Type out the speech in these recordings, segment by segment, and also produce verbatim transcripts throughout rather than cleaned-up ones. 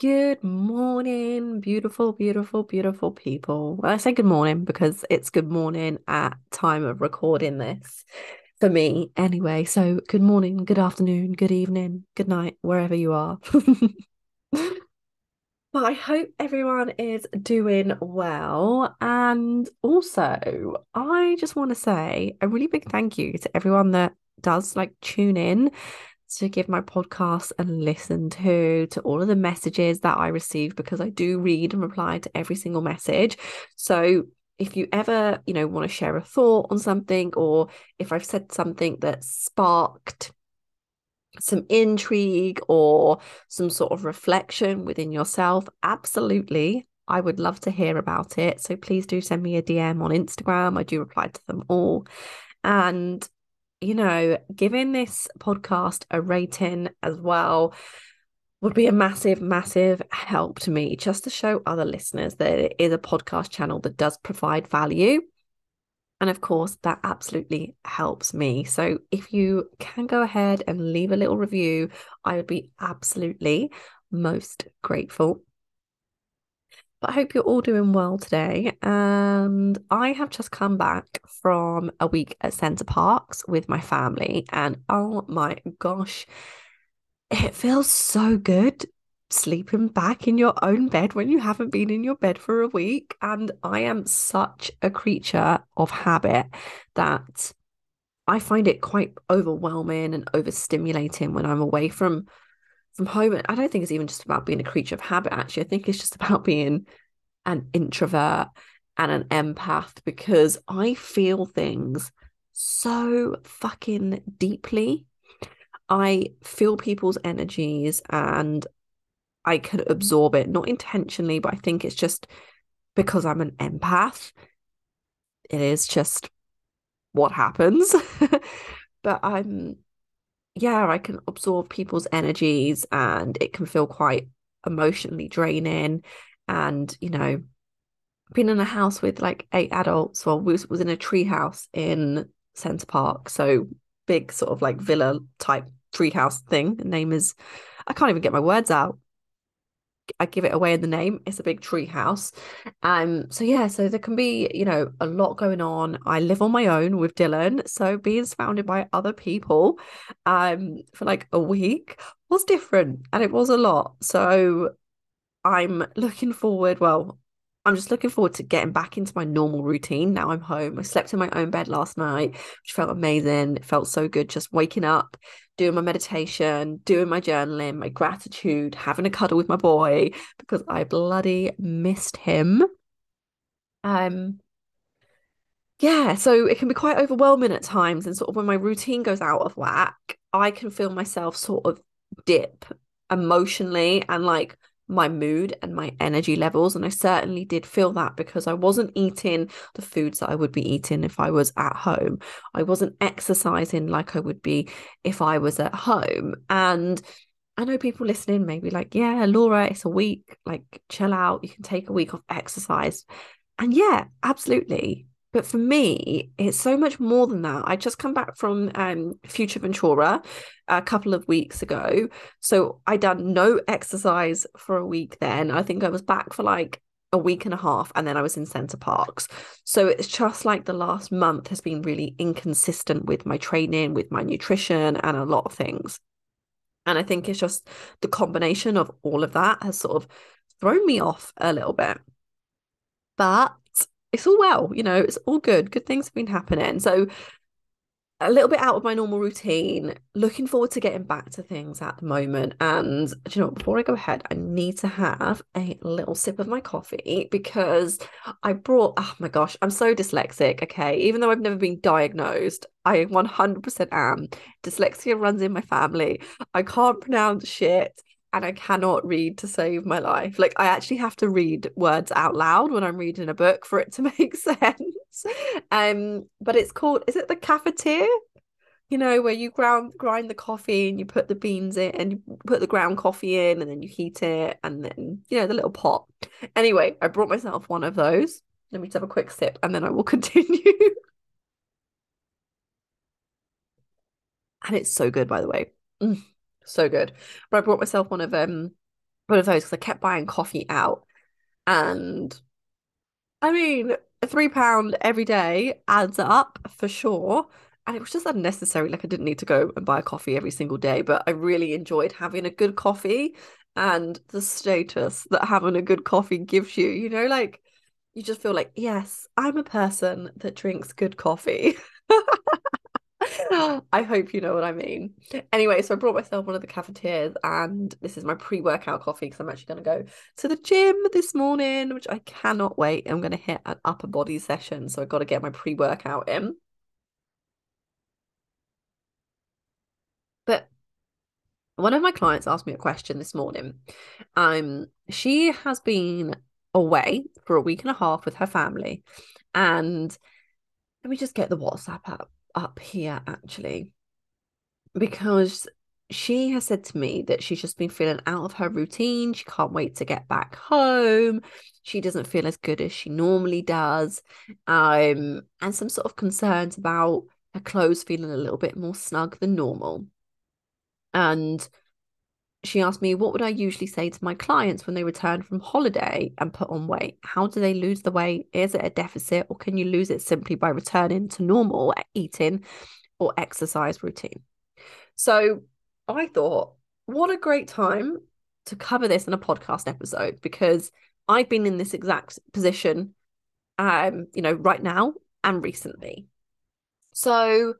Good morning, beautiful, beautiful, beautiful people. Well, I say good morning because it's good morning at time of recording this for me anyway. So good morning, good afternoon, good evening, good night, wherever you are. But I hope everyone is doing well. And also, I just want to say a really big thank you to everyone that does like tune in to give my podcast a listen to, to all of the messages that I receive, because I do read and reply to every single message. So if you ever, you know, want to share a thought on something, or if I've said something that sparked some intrigue or some sort of reflection within yourself, absolutely, I would love to hear about it. So please do send me a D M on Instagram. I do reply to them all. And you know, giving this podcast a rating as well would be a massive, massive help to me, just to show other listeners that it is a podcast channel that does provide value. And of course, that absolutely helps me. So if you can go ahead and leave a little review, I would be absolutely most grateful. But I hope you're all doing well today. And I have just come back from a week at Center Parcs with my family. And oh my gosh, it feels so good sleeping back in your own bed when you haven't been in your bed for a week. And I am such a creature of habit that I find it quite overwhelming and overstimulating when I'm away from From home. I don't think it's even just about being a creature of habit, actually. I think it's just about being an introvert and an empath, because I feel things so fucking deeply. I feel people's energies and I can absorb it, not intentionally, but I think it's just because I'm an empath. It is just what happens. But I'm yeah, I can absorb people's energies and it can feel quite emotionally draining. And, you know, being in a house with like eight adults, well, we was in a tree house in Centre Parcs. So big sort of like villa type tree house thing. The name is, I can't even get my words out. I give it away in the name. It's a big tree house. Um, so yeah, so there can be, you know, a lot going on. I live on my own with Dylan. So being surrounded by other people um, for like a week was different, and it was a lot. So I'm looking forward, well, I'm just looking forward to getting back into my normal routine. Now I'm home. I slept in my own bed last night, which felt amazing. It felt so good just waking up, doing my meditation, doing my journaling, my gratitude, having a cuddle with my boy, because I bloody missed him. Um, yeah, so it can be quite overwhelming at times. And sort of when my routine goes out of whack, I can feel myself sort of dip emotionally and like my mood and my energy levels. And I certainly did feel that, because I wasn't eating the foods that I would be eating if I was at home. I wasn't exercising like I would be if I was at home. And I know people listening may be like, yeah, Laura, it's a week, like chill out, you can take a week off exercise. And yeah, absolutely. But for me, it's so much more than that. I just come back from um, Future Ventura a couple of weeks ago. So I done no exercise for a week then. I think I was back for like a week and a half, and then I was in Centre Parcs. So it's just like the last month has been really inconsistent with my training, with my nutrition, and a lot of things. And I think it's just the combination of all of that has sort of thrown me off a little bit. But it's all well, you know, it's all good. Good things have been happening. So a little bit out of my normal routine, looking forward to getting back to things at the moment. And you know, before I go ahead, I need to have a little sip of my coffee, because I brought, oh my gosh, I'm so dyslexic, okay? Even though I've never been diagnosed, I one hundred percent am. Dyslexia runs in my family. I can't pronounce shit. And I cannot read to save my life. Like, I actually have to read words out loud when I'm reading a book for it to make sense. Um, but it's called, is it the cafetiere? You know, where you ground, grind the coffee and you put the beans in and you put the ground coffee in and then you heat it and then, you know, the little pot. Anyway, I brought myself one of those. Let me just have a quick sip and then I will continue. And it's so good, by the way. Mm. So good. But I brought myself one of um one of those because I kept buying coffee out. And I mean, three pound every day adds up for sure. And it was just unnecessary. Like, I didn't need to go and buy a coffee every single day, but I really enjoyed having a good coffee and the status that having a good coffee gives you, you know, like you just feel like, yes, I'm a person that drinks good coffee. I hope you know what I mean. Anyway, so I brought myself one of the cafeterias, and this is my pre-workout coffee because I'm actually going to go to the gym this morning, which I cannot wait. I'm going to hit an upper body session, so I've got to get my pre-workout in. But one of my clients asked me a question this morning. Um, she has been away for a week and a half with her family. And let me just get the WhatsApp up, up here, actually, because she has said to me that she's just been feeling out of her routine. She can't wait to get back home. She doesn't feel as good as she normally does. Um, and some sort of concerns about her clothes feeling a little bit more snug than normal. And she asked me, what would I usually say to my clients when they return from holiday and put on weight? How do they lose the weight? Is it a deficit, or can you lose it simply by returning to normal eating or exercise routine? So I thought, what a great time to cover this in a podcast episode, because I've been in this exact position, um, you know, right now and recently. So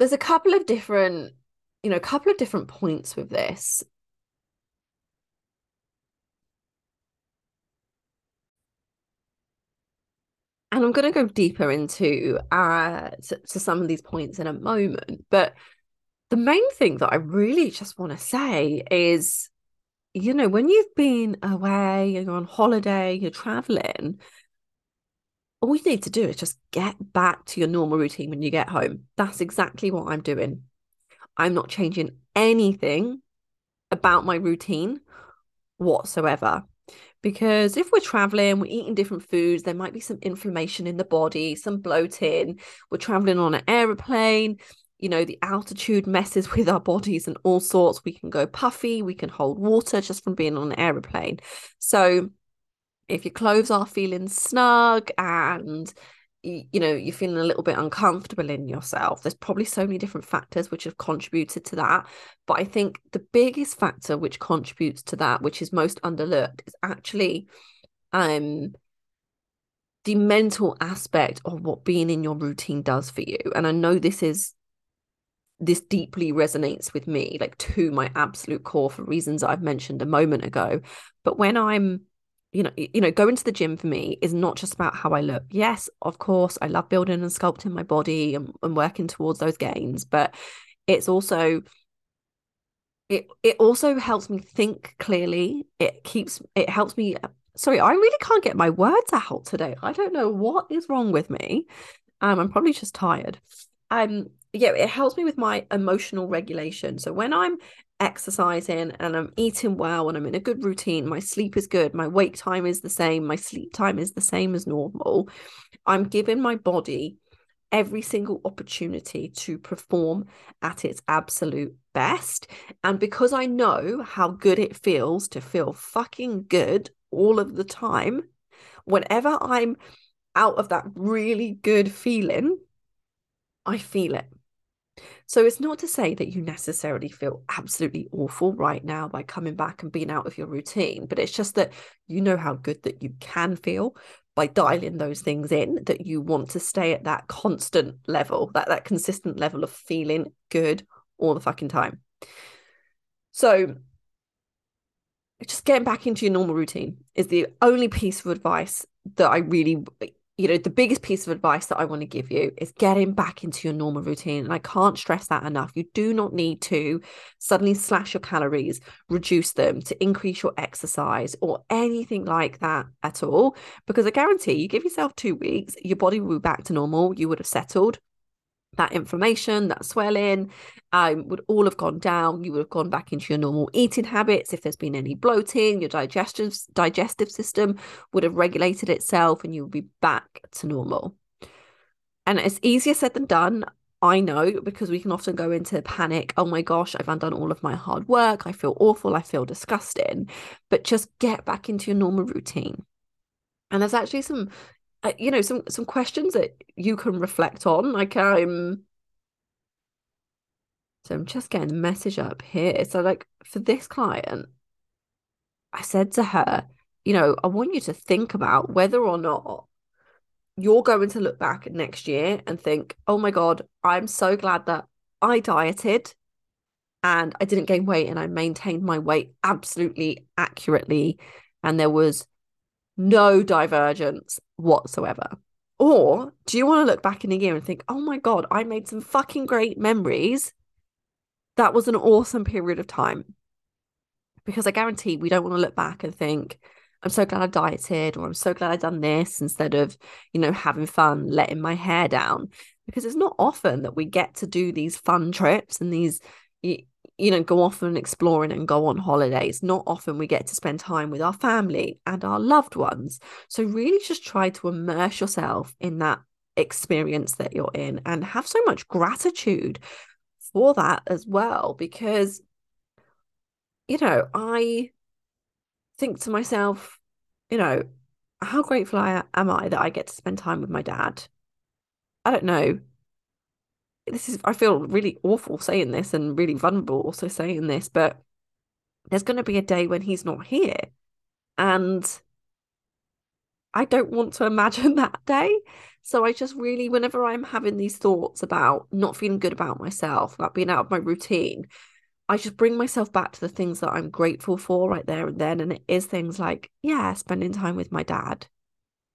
there's a couple of different you know, a couple of different points with this. And I'm going to go deeper into uh, to, to some of these points in a moment. But the main thing that I really just want to say is, you know, when you've been away, you're on holiday, you're traveling, all you need to do is just get back to your normal routine when you get home. That's exactly what I'm doing. I'm not changing anything about my routine whatsoever, because if we're traveling, we're eating different foods, there might be some inflammation in the body, some bloating. We're traveling on an airplane, you know, the altitude messes with our bodies and all sorts. We can go puffy, we can hold water just from being on an airplane. So if your clothes are feeling snug and you know, you're feeling a little bit uncomfortable in yourself, there's probably so many different factors which have contributed to that. But I think the biggest factor which contributes to that, which is most underlooked, is actually um, the mental aspect of what being in your routine does for you. And I know this is, this deeply resonates with me, like to my absolute core, for reasons that I've mentioned a moment ago. But when I'm You know, you know, going to the gym for me is not just about how I look. Yes, of course, I love building and sculpting my body and, and working towards those gains. But it's also, it it also helps me think clearly. It keeps, it helps me. Sorry, I really can't get my words out today. I don't know what is wrong with me. Um, I'm probably just tired. Um, yeah, it helps me with my emotional regulation. So when I'm exercising and I'm eating well and I'm in a good routine, my sleep is good, my wake time is the same, my sleep time is the same as normal, I'm giving my body every single opportunity to perform at its absolute best. And because I know how good it feels to feel fucking good all of the time, whenever I'm out of that really good feeling, I feel it. So it's not to say that you necessarily feel absolutely awful right now by coming back and being out of your routine, but it's just that you know how good that you can feel by dialing those things in, that you want to stay at that constant level, that, that consistent level of feeling good all the fucking time. So just getting back into your normal routine is the only piece of advice that I really... you know, the biggest piece of advice that I want to give you is getting back into your normal routine. And I can't stress that enough. You do not need to suddenly slash your calories, reduce them to increase your exercise or anything like that at all. Because I guarantee you, give yourself two weeks, your body will be back to normal. You would have settled. That inflammation, that swelling um, would all have gone down. You would have gone back into your normal eating habits. If there's been any bloating, your digestive, digestive system would have regulated itself and you would be back to normal. And it's easier said than done. I know, because we can often go into panic. Oh my gosh, I've undone all of my hard work. I feel awful. I feel disgusting. But just get back into your normal routine. And there's actually some, you know, some some questions that you can reflect on. Like I'm, so I'm just getting the message up here. So like for this client, I said to her, you know, I want you to think about whether or not you're going to look back next year and think, oh my God, I'm so glad that I dieted and I didn't gain weight and I maintained my weight absolutely accurately and there was no divergence whatsoever. Or do you want to look back in a year and think, oh my God, I made some fucking great memories. That was an awesome period of time. Because I guarantee we don't want to look back and think, I'm so glad I dieted, or I'm so glad I done this, instead of, you know, having fun, letting my hair down, because it's not often that we get to do these fun trips and these, you, you know, go off and exploring and go on holidays. Not often we get to spend time with our family and our loved ones. So really just try to immerse yourself in that experience that you're in and have so much gratitude for that as well, because, you know, I think to myself, you know, how grateful I am I that I get to spend time with my dad. I don't know. This is, I feel really awful saying this and really vulnerable also saying this, but there's going to be a day when he's not here. And I don't want to imagine that day. So I just really, whenever I'm having these thoughts about not feeling good about myself, about being out of my routine, I just bring myself back to the things that I'm grateful for right there and then. And it is things like, yeah, spending time with my dad,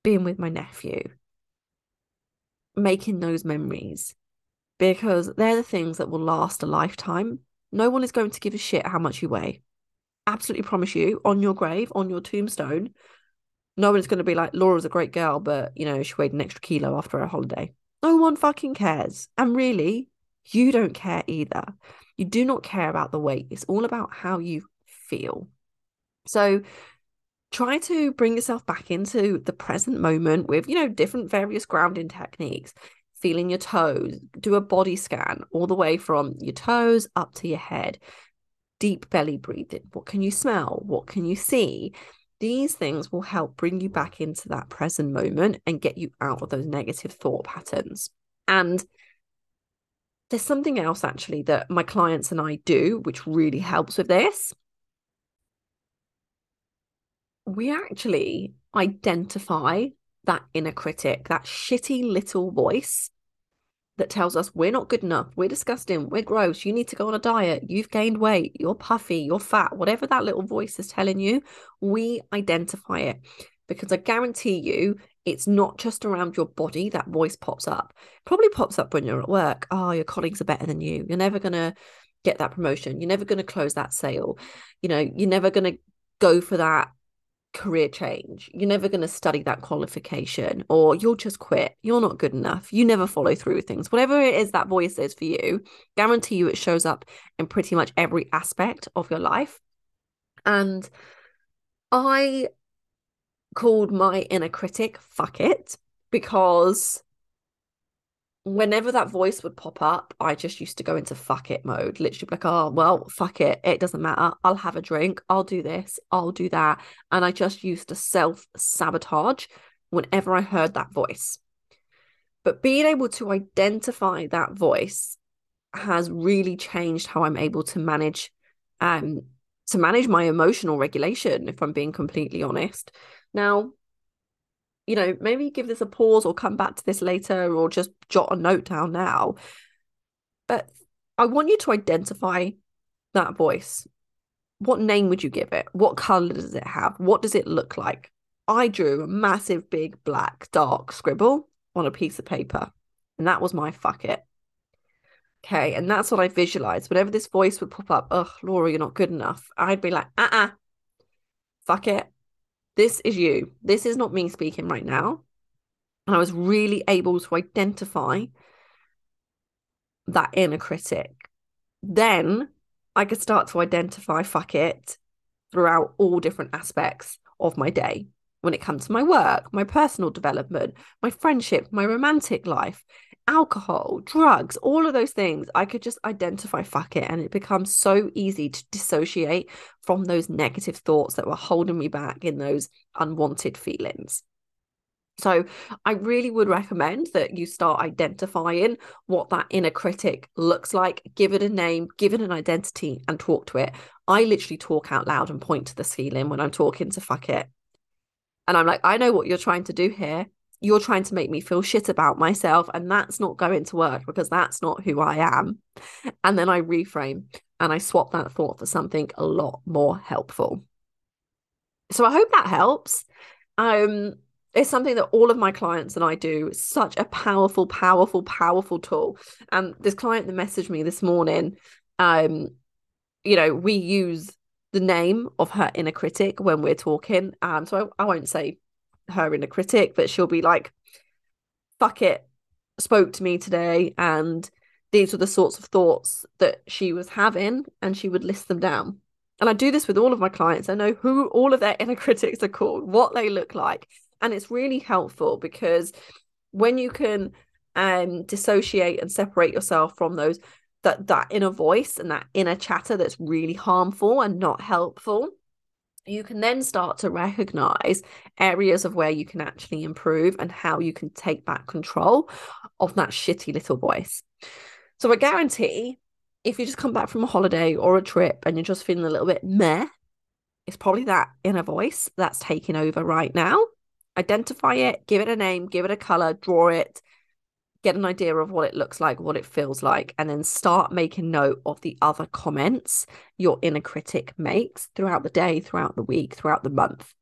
being with my nephew, making those memories, because they're the things that will last a lifetime. No one is going to give a shit how much you weigh. Absolutely promise you, on your grave, on your tombstone, no one's going to be like, Laura's a great girl, but, you know, she weighed an extra kilo after her holiday. No one fucking cares. And really, you don't care either. You do not care about the weight. It's all about how you feel. So try to bring yourself back into the present moment with, you know, different various grounding techniques, feeling your toes, do a body scan all the way from your toes up to your head, deep belly breathing. What can you smell? What can you see? These things will help bring you back into that present moment and get you out of those negative thought patterns. And there's something else actually that my clients and I do, which really helps with this. We actually identify that inner critic, that shitty little voice that tells us we're not good enough, we're disgusting, we're gross, you need to go on a diet, you've gained weight, you're puffy, you're fat, whatever that little voice is telling you, we identify it. Because I guarantee you, it's not just around your body that voice pops up. Probably pops up when you're at work. Oh, your colleagues are better than you. You're never going to get that promotion. You're never going to close that sale. You know, you're never going to go for that career change. You're never going to study that qualification, or you'll just quit. You're not good enough. You never follow through with things. Whatever it is that voice is for you, guarantee you it shows up in pretty much every aspect of your life. And I called my inner critic fuck it, because whenever that voice would pop up, I just used to go into fuck it mode, literally like, oh well, fuck it, it doesn't matter, I'll have a drink, I'll do this, I'll do that. And I just used to self-sabotage whenever I heard that voice. But being able to identify that voice has really changed how I'm able to manage um to manage my emotional regulation, if I'm being completely honest. Now, you know, maybe give this a pause or come back to this later, or just jot a note down now. But I want you to identify that voice. What name would you give it? What color does it have? What does it look like? I drew a massive, big, black, dark scribble on a piece of paper. And that was my fuck it. Okay, and that's what I visualized. Whenever this voice would pop up, oh, Laura, you're not good enough, I'd be like, uh-uh, fuck it. This is you. This is not me speaking right now. And I was really able to identify that inner critic. Then I could start to identify fuck it throughout all different aspects of my day. When it comes to my work, my personal development, my friendship, my romantic life, alcohol, drugs, all of those things. I could just identify, fuck it. And it becomes so easy to dissociate from those negative thoughts that were holding me back in those unwanted feelings. So I really would recommend that you start identifying what that inner critic looks like, give it a name, give it an identity, and talk to it. I literally talk out loud and point to this feeling when I'm talking to fuck it. And I'm like, I know what you're trying to do here. You're trying to make me feel shit about myself, and that's not going to work because that's not who I am. And then I reframe and I swap that thought for something a lot more helpful. So I hope that helps. Um, It's something that all of my clients and I do. It's such a powerful, powerful, powerful tool. And um, this client that messaged me this morning, um, you know, we use the name of her inner critic when we're talking. Um, so I, I won't say her inner critic, but she'll be like, fuck it, spoke to me today. And these were the sorts of thoughts that she was having, and she would list them down. And I do this with all of my clients. I know who all of their inner critics are called, what they look like. And it's really helpful because when you can um, dissociate and separate yourself from those that, that inner voice and that inner chatter that's really harmful and not helpful, you can then start to recognize areas of where you can actually improve and how you can take back control of that shitty little voice. So I guarantee if you just come back from a holiday or a trip and you're just feeling a little bit meh, it's probably that inner voice that's taking over right now. Identify it, give it a name, give it a color, draw it, get an idea of what it looks like, what it feels like, and then start making note of the other comments your inner critic makes throughout the day, throughout the week, throughout the month.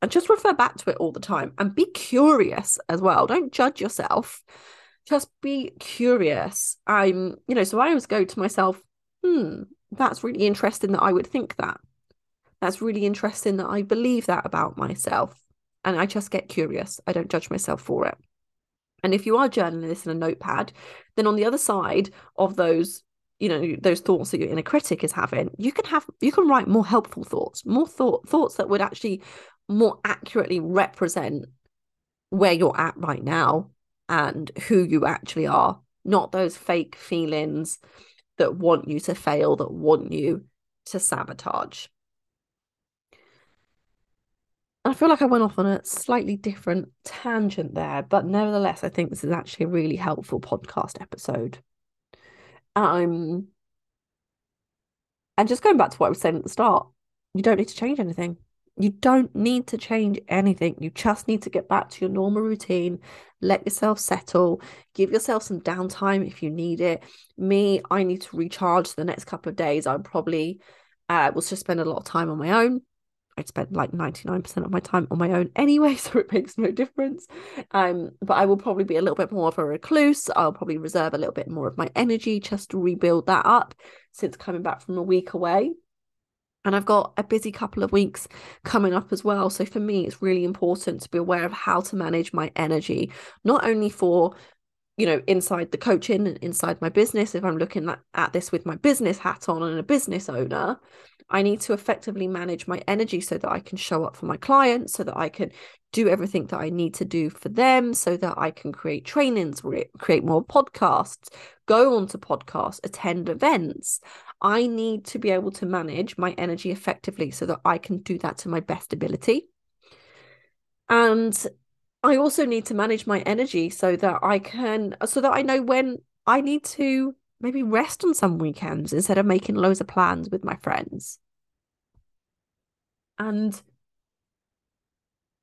And just refer back to it all the time and be curious as well. Don't judge yourself. Just be curious. I'm, you know, so I always go to myself, hmm, that's really interesting that I would think that. That's really interesting that I believe that about myself. And I just get curious. I don't judge myself for it. And if you are journaling this in a notepad, then on the other side of those, you know, those thoughts that your inner critic is having, you can have, you can write more helpful thoughts, more thought, thoughts that would actually more accurately represent where you're at right now and who you actually are, not those fake feelings that want you to fail, that want you to sabotage. I feel like I went off on a slightly different tangent there, but nevertheless, I think this is actually a really helpful podcast episode. Um, and just going back to what I was saying at the start, you don't need to change anything. You don't need to change anything. You just need to get back to your normal routine, let yourself settle, give yourself some downtime if you need it. Me, I need to recharge the next couple of days. I probably uh, will just spend a lot of time on my own. I spend like ninety-nine percent of my time on my own anyway, so it makes no difference. Um, but I will probably be a little bit more of a recluse. I'll probably reserve a little bit more of my energy just to rebuild that up since coming back from a week away. And I've got a busy couple of weeks coming up as well. So for me, it's really important to be aware of how to manage my energy, not only for, you know, inside the coaching and inside my business. If I'm looking at, at this with my business hat on and a business owner, I need to effectively manage my energy so that I can show up for my clients, so that I can do everything that I need to do for them, so that I can create trainings, create more podcasts, go on to podcasts, attend events. I need to be able to manage my energy effectively so that I can do that to my best ability. And I also need to manage my energy so that I can, so that I know when I need to maybe rest on some weekends instead of making loads of plans with my friends. And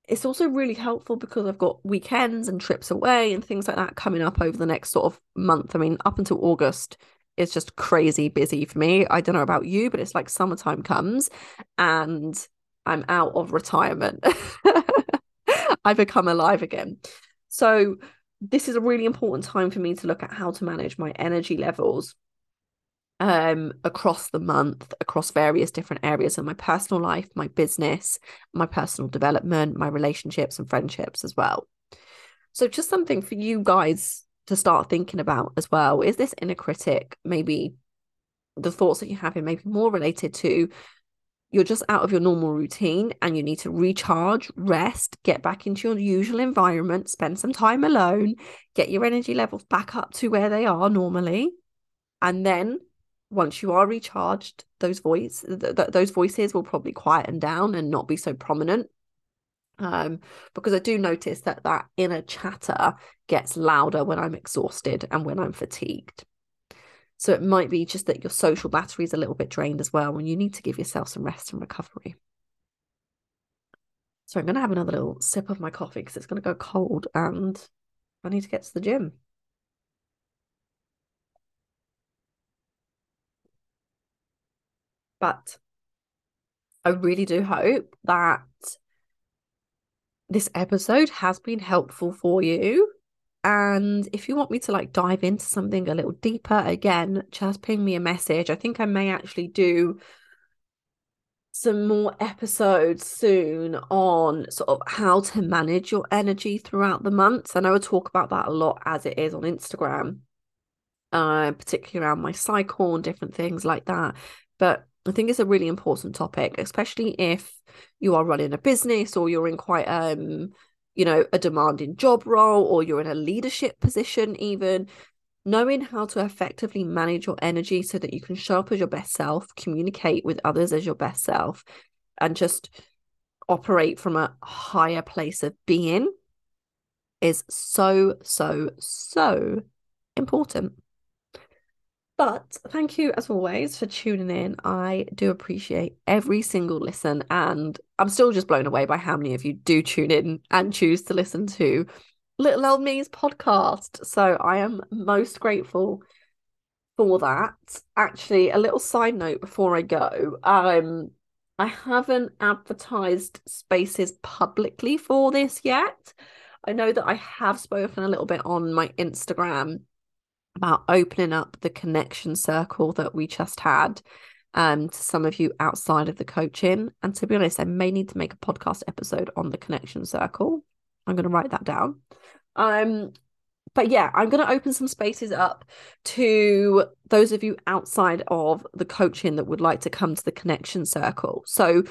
it's also really helpful because I've got weekends and trips away and things like that coming up over the next sort of month. I mean, up until August, it's just crazy busy for me. I don't know about you, but it's like summertime comes and I'm out of retirement. I become alive again. So this is a really important time for me to look at how to manage my energy levels um, across the month, across various different areas of my personal life, my business, my personal development, my relationships and friendships as well. So just something for you guys to start thinking about as well. Is this inner critic, maybe the thoughts that you're having, maybe more related to you're just out of your normal routine and you need to recharge, rest, get back into your usual environment, spend some time alone, get your energy levels back up to where they are normally. And then once you are recharged, those voice th- th- those voices will probably quieten down and not be so prominent. Um, because I do notice that that inner chatter gets louder when I'm exhausted and when I'm fatigued. So it might be just that your social battery is a little bit drained as well, and you need to give yourself some rest and recovery. So I'm going to have another little sip of my coffee because it's going to go cold and I need to get to the gym. But I really do hope that this episode has been helpful for you. And if you want me to like dive into something a little deeper, again, just ping me a message. I think I may actually do some more episodes soon on sort of how to manage your energy throughout the months. And I will talk about that a lot as it is on Instagram, uh, particularly around my cycle and different things like that. But I think it's a really important topic, especially if you are running a business or you're in quite, um, you know, a demanding job role, or you're in a leadership position even. Knowing how to effectively manage your energy so that you can show up as your best self, communicate with others as your best self, and just operate from a higher place of being is so, so, so important. But thank you, as always, for tuning in. I do appreciate every single listen, and I'm still just blown away by how many of you do tune in and choose to listen to Little Old Me's podcast. So I am most grateful for that. Actually, a little side note before I go. Um, I haven't advertised spaces publicly for this yet. I know that I have spoken a little bit on my Instagram about opening up the connection circle that we just had um, to some of you outside of the coaching. And to be honest, I may need to make a podcast episode on the connection circle. I'm going to write that down. Um, but yeah, I'm going to open some spaces up to those of you outside of the coaching that would like to come to the connection circle. So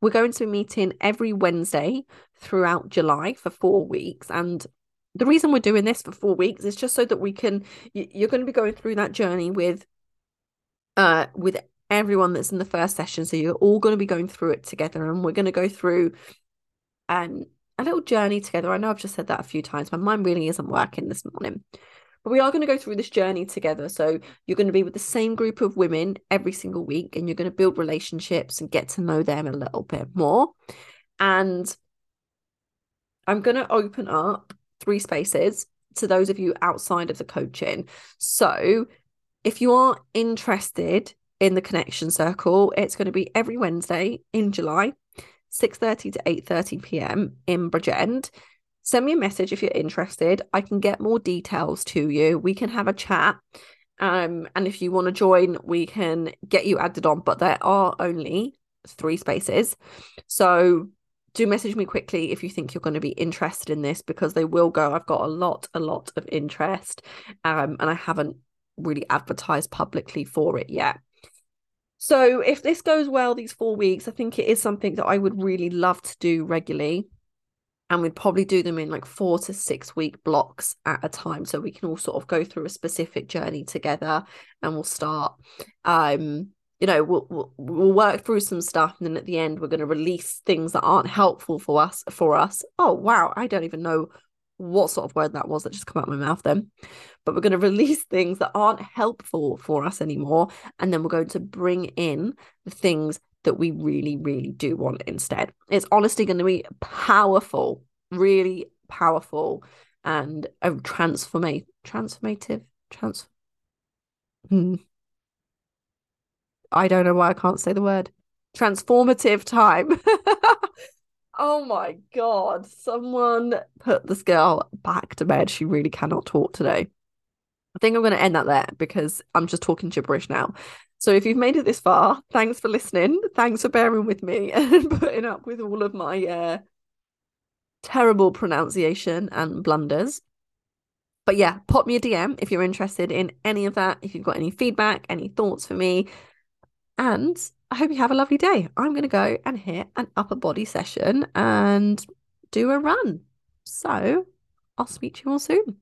we're going to be meeting every Wednesday throughout July for four weeks. And the reason we're doing this for four weeks is just so that we can, you're going to be going through that journey with, uh, with everyone that's in the first session. So you're all going to be going through it together, and we're going to go through um, a little journey together. I know I've just said that a few times. My mind really isn't working this morning, but we are going to go through this journey together. So you're going to be with the same group of women every single week, and you're going to build relationships and get to know them a little bit more. And I'm going to open up three spaces to those of you outside of the coaching. So if you are interested in the connection circle, it's going to be every Wednesday in July, six thirty to eight thirty p.m. in Bridgend. Send me a message if you're interested. I can get more details to you. We can have a chat. Um, and if you want to join, we can get you added on, but there are only three spaces. So do message me quickly if you think you're going to be interested in this, because they will go. I've got a lot, a lot of interest, um, and I haven't really advertised publicly for it yet. So if this goes well, these four weeks, I think it is something that I would really love to do regularly, and we'd probably do them in like four to six week blocks at a time, so we can all sort of go through a specific journey together, and we'll start, um, you know, we'll, we'll, we'll work through some stuff, and then at the end we're going to release things that aren't helpful for us for us. Oh wow, I don't even know what sort of word that was that just came out of my mouth then. But we're going to release things that aren't helpful for us anymore, and then we're going to bring in the things that we really, really do want instead. It's honestly going to be powerful, really powerful, and a transforma- transformative, trans. Hmm. I don't know why I can't say the word. Transformative time. Oh my God. Someone put this girl back to bed. She really cannot talk today. I think I'm going to end that there because I'm just talking gibberish now. So if you've made it this far, thanks for listening. Thanks for bearing with me and putting up with all of my uh, terrible pronunciation and blunders. But yeah, pop me a D M if you're interested in any of that. If you've got any feedback, any thoughts for me. And I I hope you have a lovely day. I'm going to go and hit an upper body session and do a run. So I'll speak to you all soon.